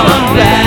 on that.